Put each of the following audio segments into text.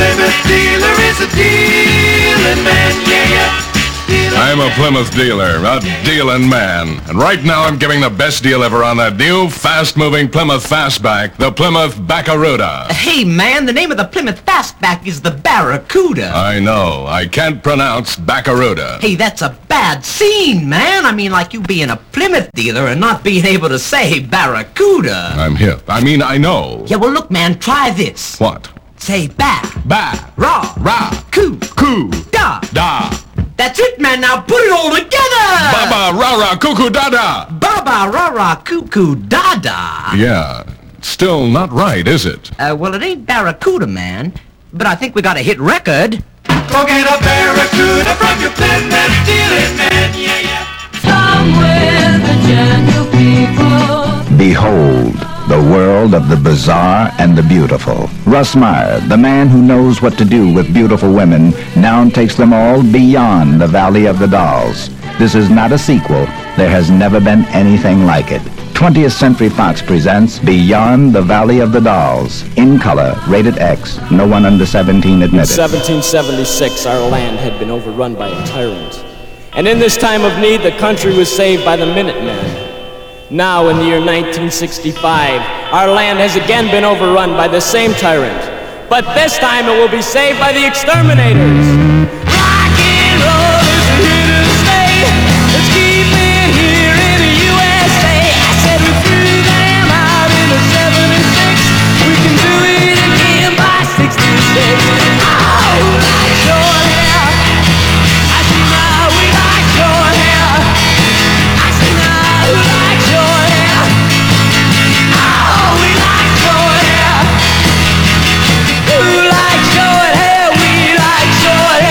Plymouth dealer is a dealing man, yeah. I'm a Plymouth dealer, a dealin' man. And right now I'm giving the best deal ever on that new fast-moving Plymouth Fastback, the Plymouth Barracuda. Hey, man, the name of the Plymouth Fastback is the Barracuda. I know. I can't pronounce Barracuda. Hey, that's a bad scene, man. I mean, like you being a Plymouth dealer and not being able to say Barracuda. I'm hip. I mean, I know. Yeah, well, look, man, try this. What? Say back. Back. Ra. Ra. Coo. Coo. Da. Da. That's it, man. Now put it all together. Baba, rara, cuckoo, dada. Baba, rara, cuckoo, dada. Yeah. Still not right, is it? Well, it ain't Barracuda, man. But I think we got a hit record. Go get a Barracuda from your Plymouth dealing man, yeah, yeah. Somewhere the gentle people. Behold, the world of the bizarre and the beautiful. Russ Meyer, the man who knows what to do with beautiful women, now takes them all beyond the Valley of the Dolls. This is not a sequel. There has never been anything like it. 20th Century Fox presents Beyond the Valley of the Dolls. In color, rated X. No one under 17 admitted. In 1776, our land had been overrun by a tyrant. And in this time of need, the country was saved by the Minutemen. Now, in the year 1965, our land has again been overrun by the same tyrant. But this time it will be saved by the exterminators. Rock and roll isn't here to stay. Let's keep it here in the USA. I said we threw them out in the 76. We can do it again by 66. Oh, my short hair. I see now we like short hair. I see now we like. Short hair, we like short hair.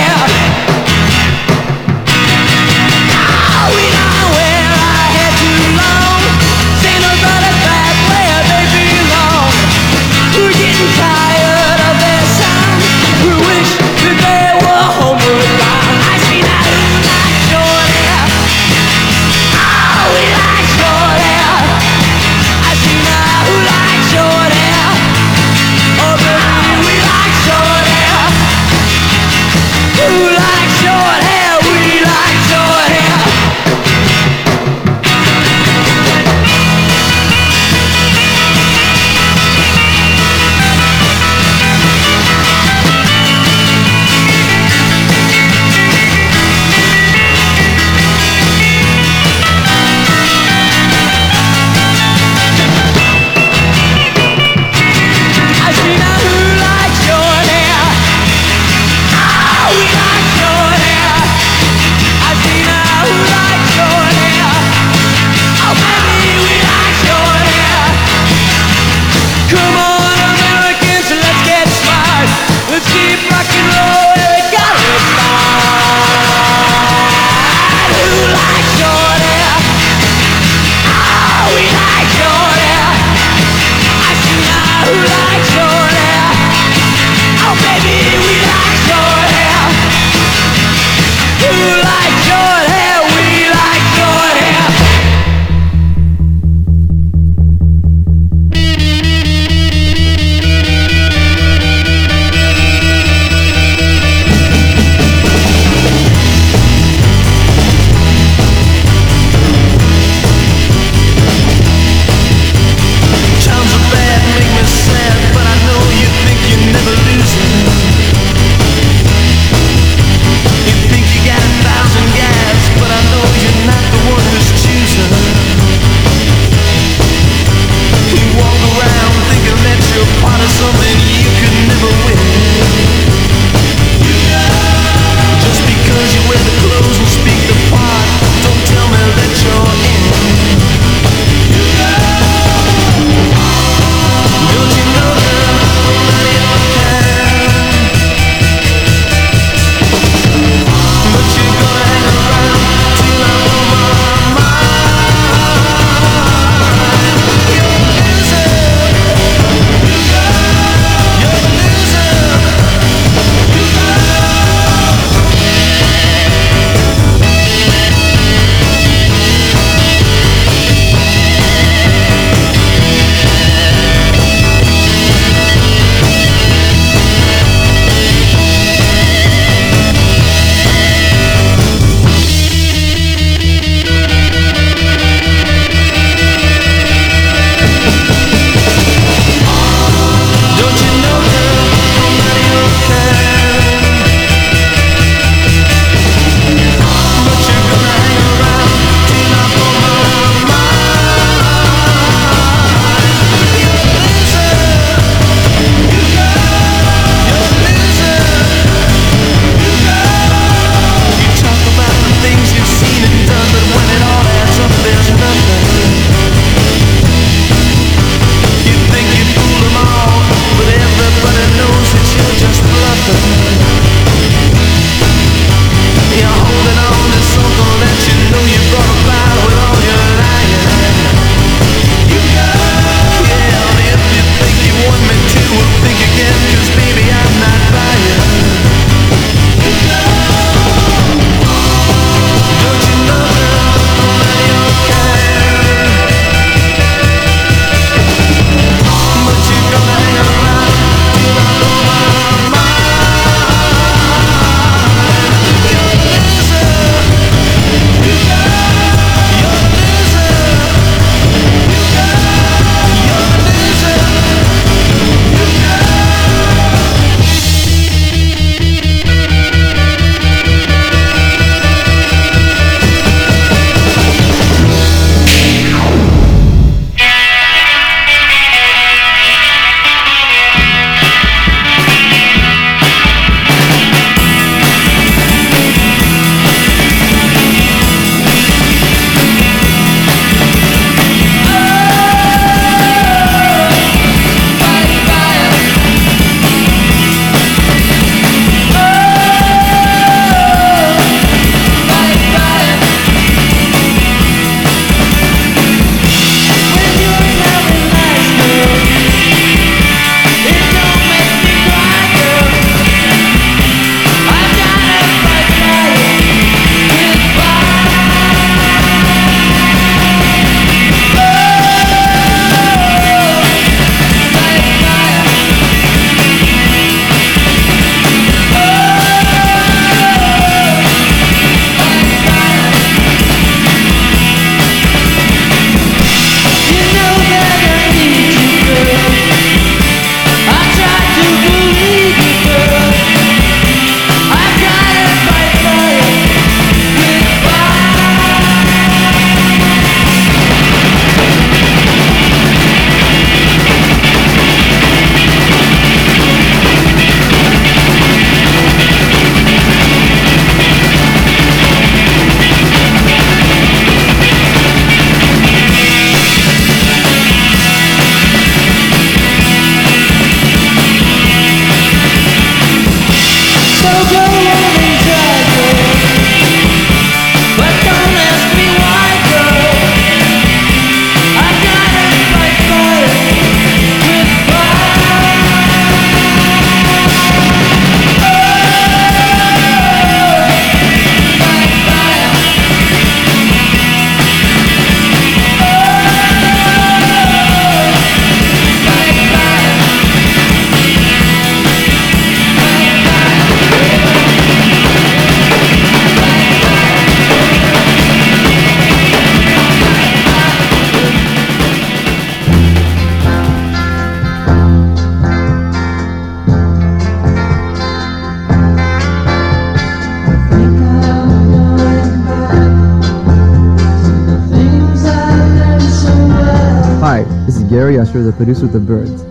This is Gary Usher, the producer of The Byrds.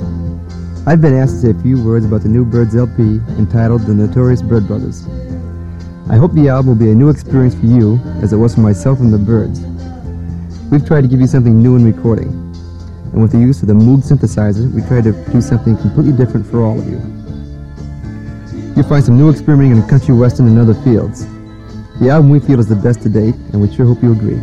I've been asked to say a few words about the new Byrds LP entitled The Notorious Bird Brothers. I hope the album will be a new experience for you, as it was for myself and The Byrds. We've tried to give you something new in recording, and with the use of the Moog synthesizer, we tried to produce something completely different for all of you. You'll find some new experimenting in country western and other fields. The album we feel is the best to date, and we sure hope you agree.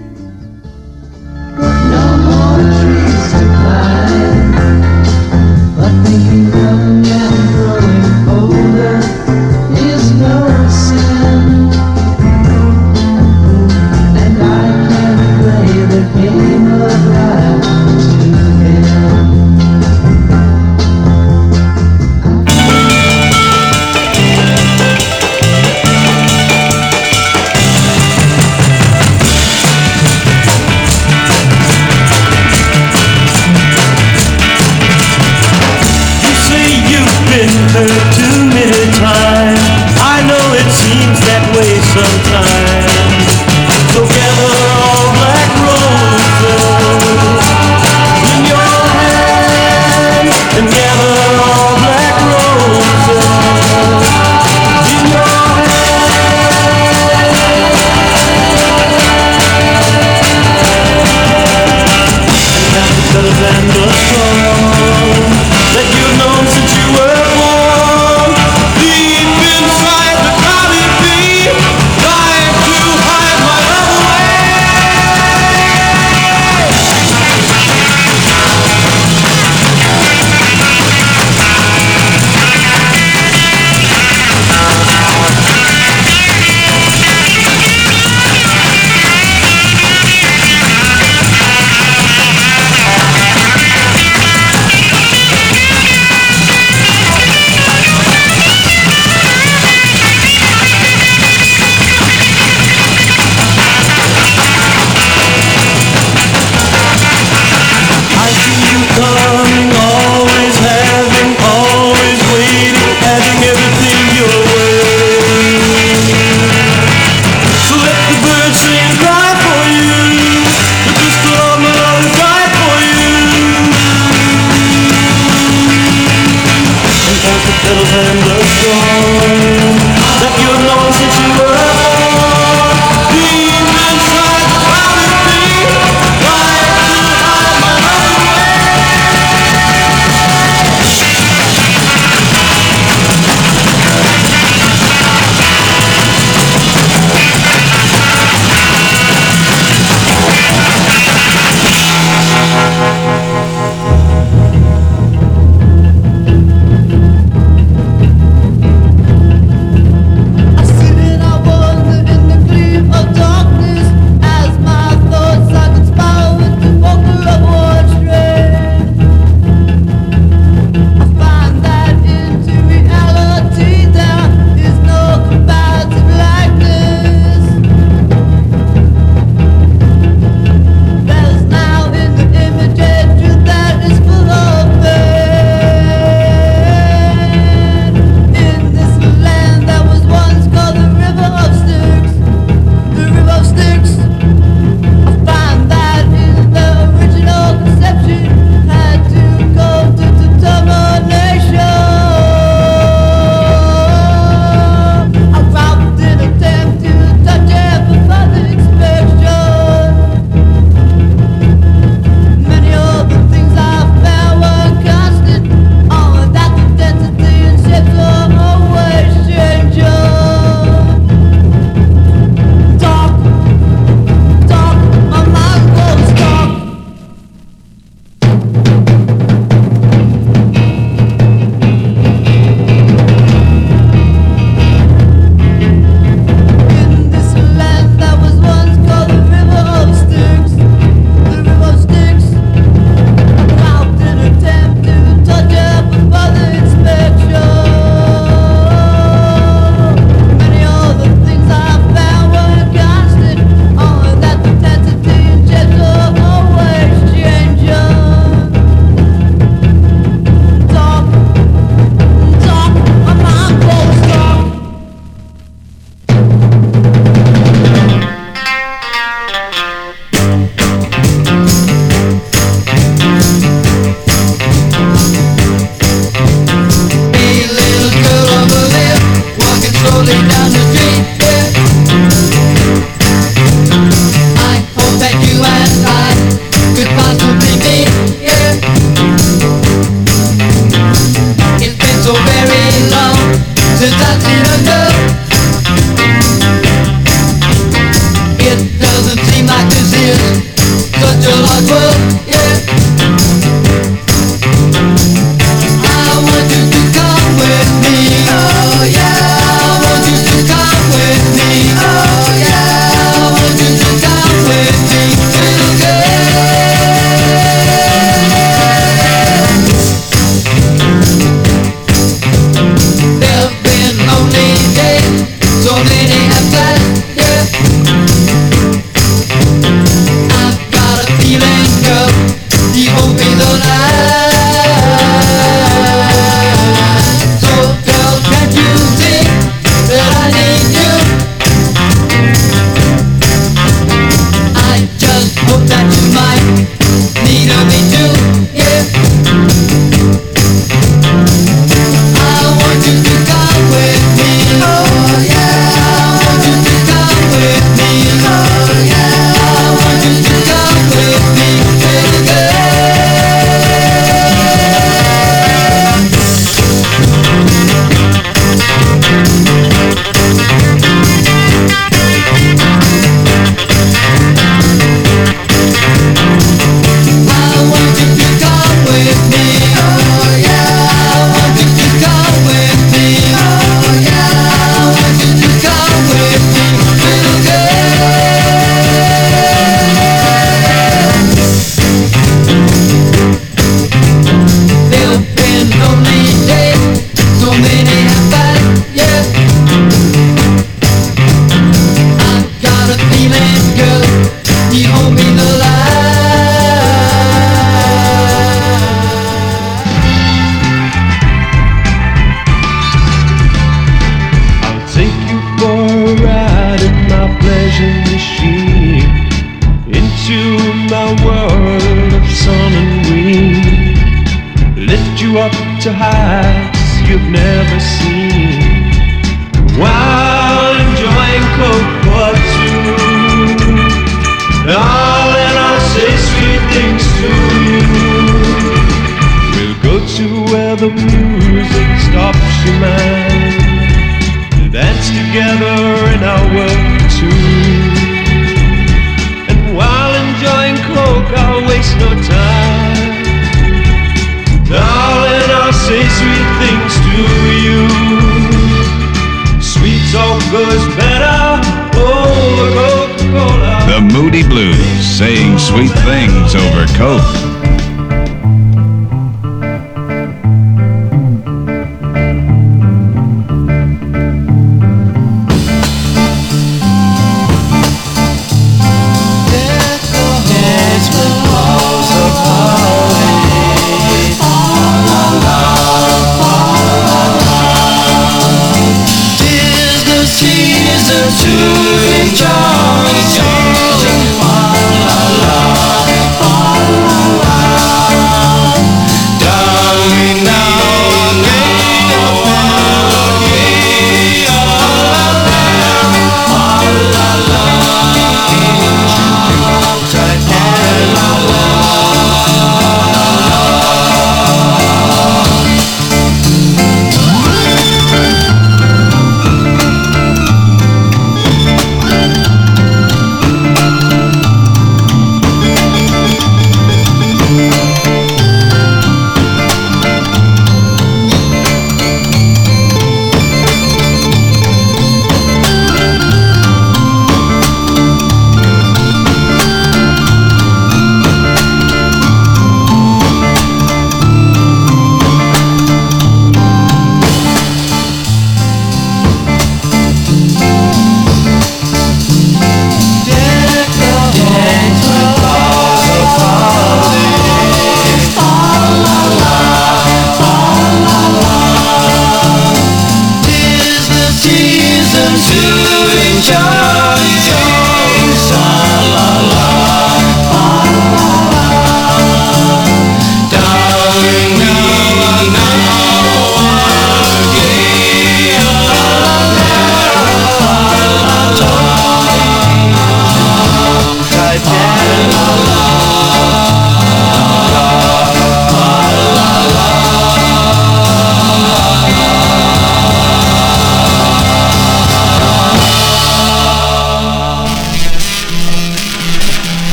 you up to heights you've never seen, while enjoying Cocoa 2. Oh, and I'll say sweet things to you. We'll go to where the music stops your mind, and dance together in our world too. And while enjoying Coke, I'll waste no time. Darling, I'll say sweet things to you. Sweet talk goes better, oh, Coca-Cola. The Moody Blues, saying sweet things over Coke.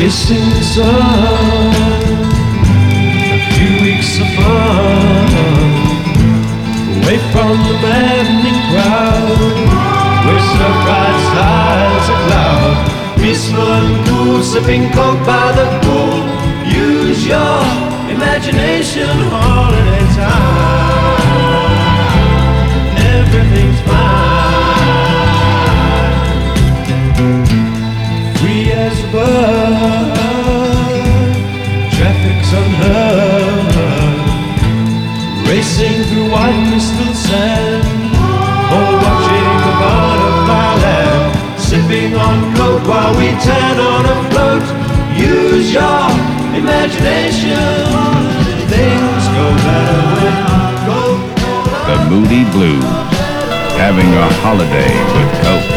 kissing the sun, a few weeks of fun, away from the maddening crowd, where sunrise high as a cloud, peaceful and cool, sipping coke by the pool. Use your imagination all at a time, everything's fine, free as a bird. Traffic's unheard, racing through white crystal sand, or watching the butterfly land, sipping on coke while we tan on a float. Use your imagination, things go better when coke. The Moody Blues, having a holiday with coke.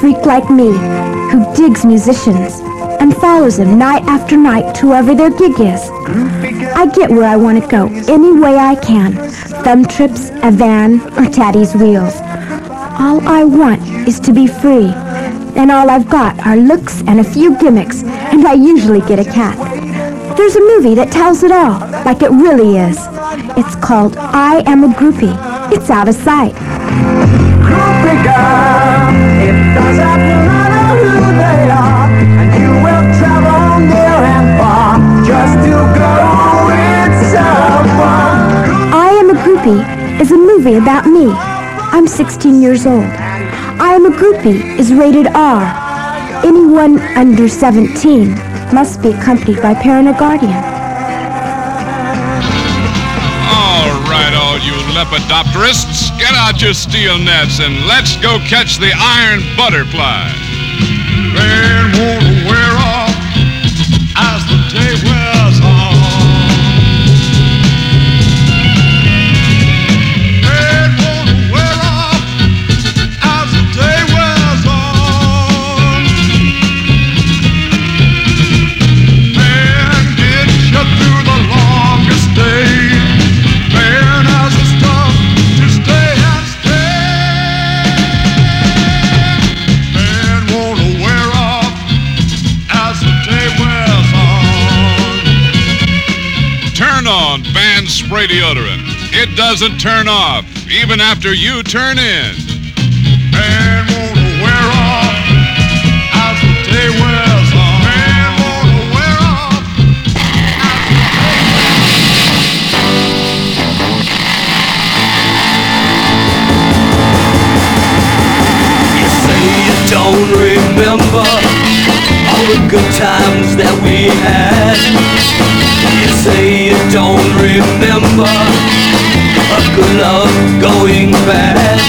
Freak like me, who digs musicians and follows them night after night to wherever their gig is. I get where I want to go any way I can. Thumb trips, a van, or Taddy's wheels. All I want is to be free, and all I've got are looks and a few gimmicks, and I usually get a cat. There's a movie that tells it all, like it really is. It's called I Am a Groupie. It's out of sight. Groupie girl, it doesn't matter who they are, and you will travel near and far just to go with someone. I Am a Groupie is a movie about me. I'm 16 years old. I Am a Groupie is rated R. Anyone under 17 must be accompanied by parent or guardian. All right, all you lepidopterists. Get out your steel nets and let's go catch the iron butterfly. Rain won't wear off as the day wears on. Rain won't wear off as the day wears on. spray deodorant. It doesn't turn off, even after you turn in. Man won't wear off as the day wears on. Man won't wear off as the day wears on. You say you don't remember all the good times that we had. You say you don't remember a good love going bad.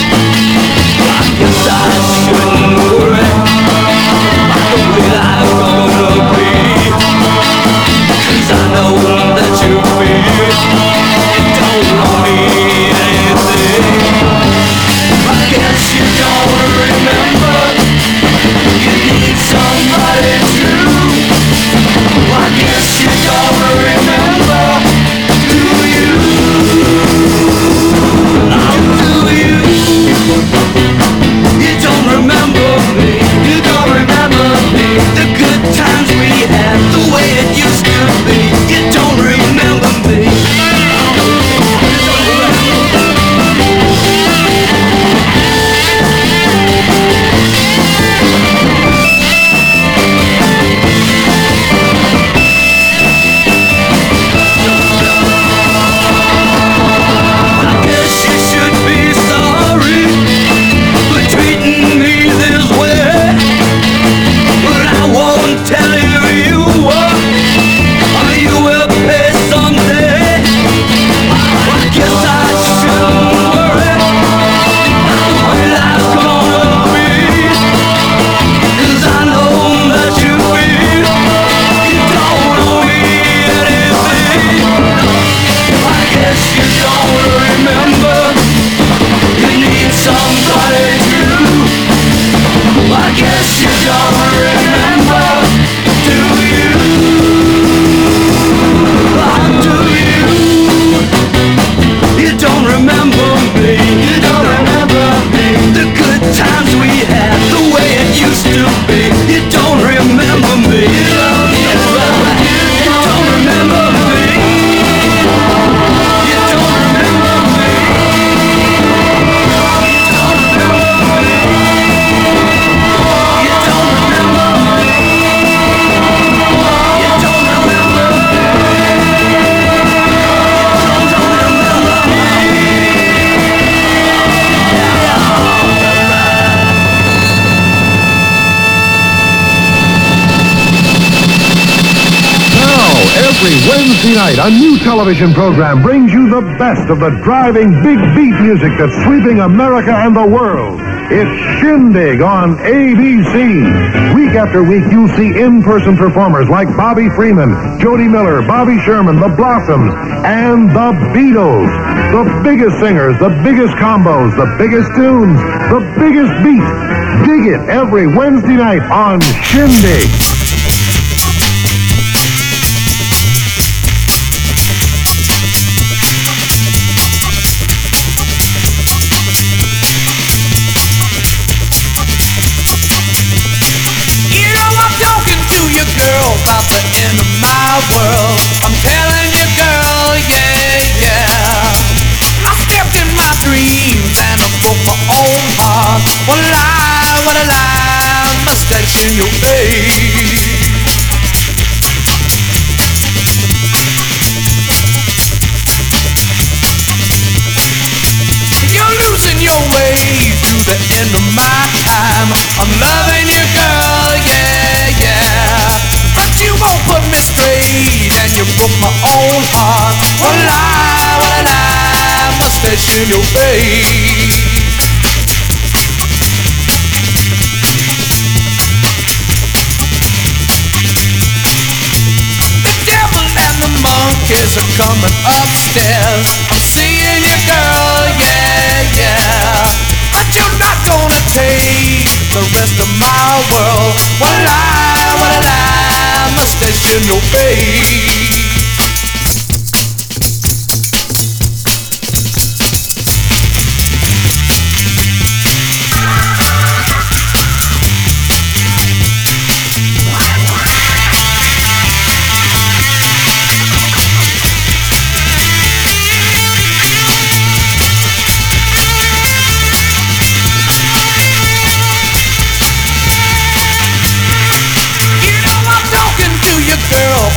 I guess I shouldn't worry about the way I'm gonna be, 'cause I know that you feel you don't mean anything. I guess you don't remember you need somebody to. I guess you don't remember, do you? Oh, do you? You don't remember me, you don't remember me. The good times we had, the way it used to be. You don't remember me. Tonight, a new television program brings you the best of the driving big beat music that's sweeping America and the world. It's Shindig on ABC. Week after week, you'll see in-person performers like Bobby Freeman, Jody Miller, Bobby Sherman, the Blossoms, and the Beatles. The biggest singers, the biggest combos, the biggest tunes, the biggest beats. Dig it every Wednesday night on Shindig. World. I'm telling you, girl, yeah, yeah. I stepped in my dreams and I broke my own heart. What a lie, mistakes in your face. You're losing your way to the end of my time. I'm loving you, girl, yeah, yeah. You won't put me straight and you broke my own heart. What a lie, mustache in your face. The devil and the monkeys are coming upstairs. I'm seeing you, girl, yeah, yeah. But you're not gonna take the rest of my world. What a lie, mustache in your face.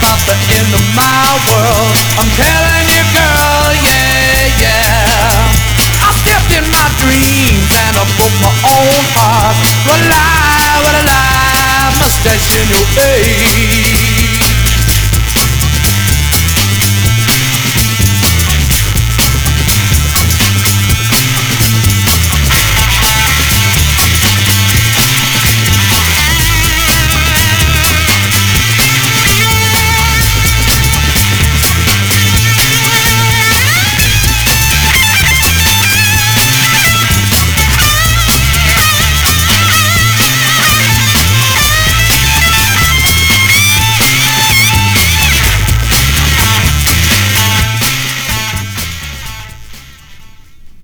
papa in the mild world. I'm telling you, girl, yeah, yeah. I stepped in my dreams and I broke my own heart. What a lie, mustache in your face.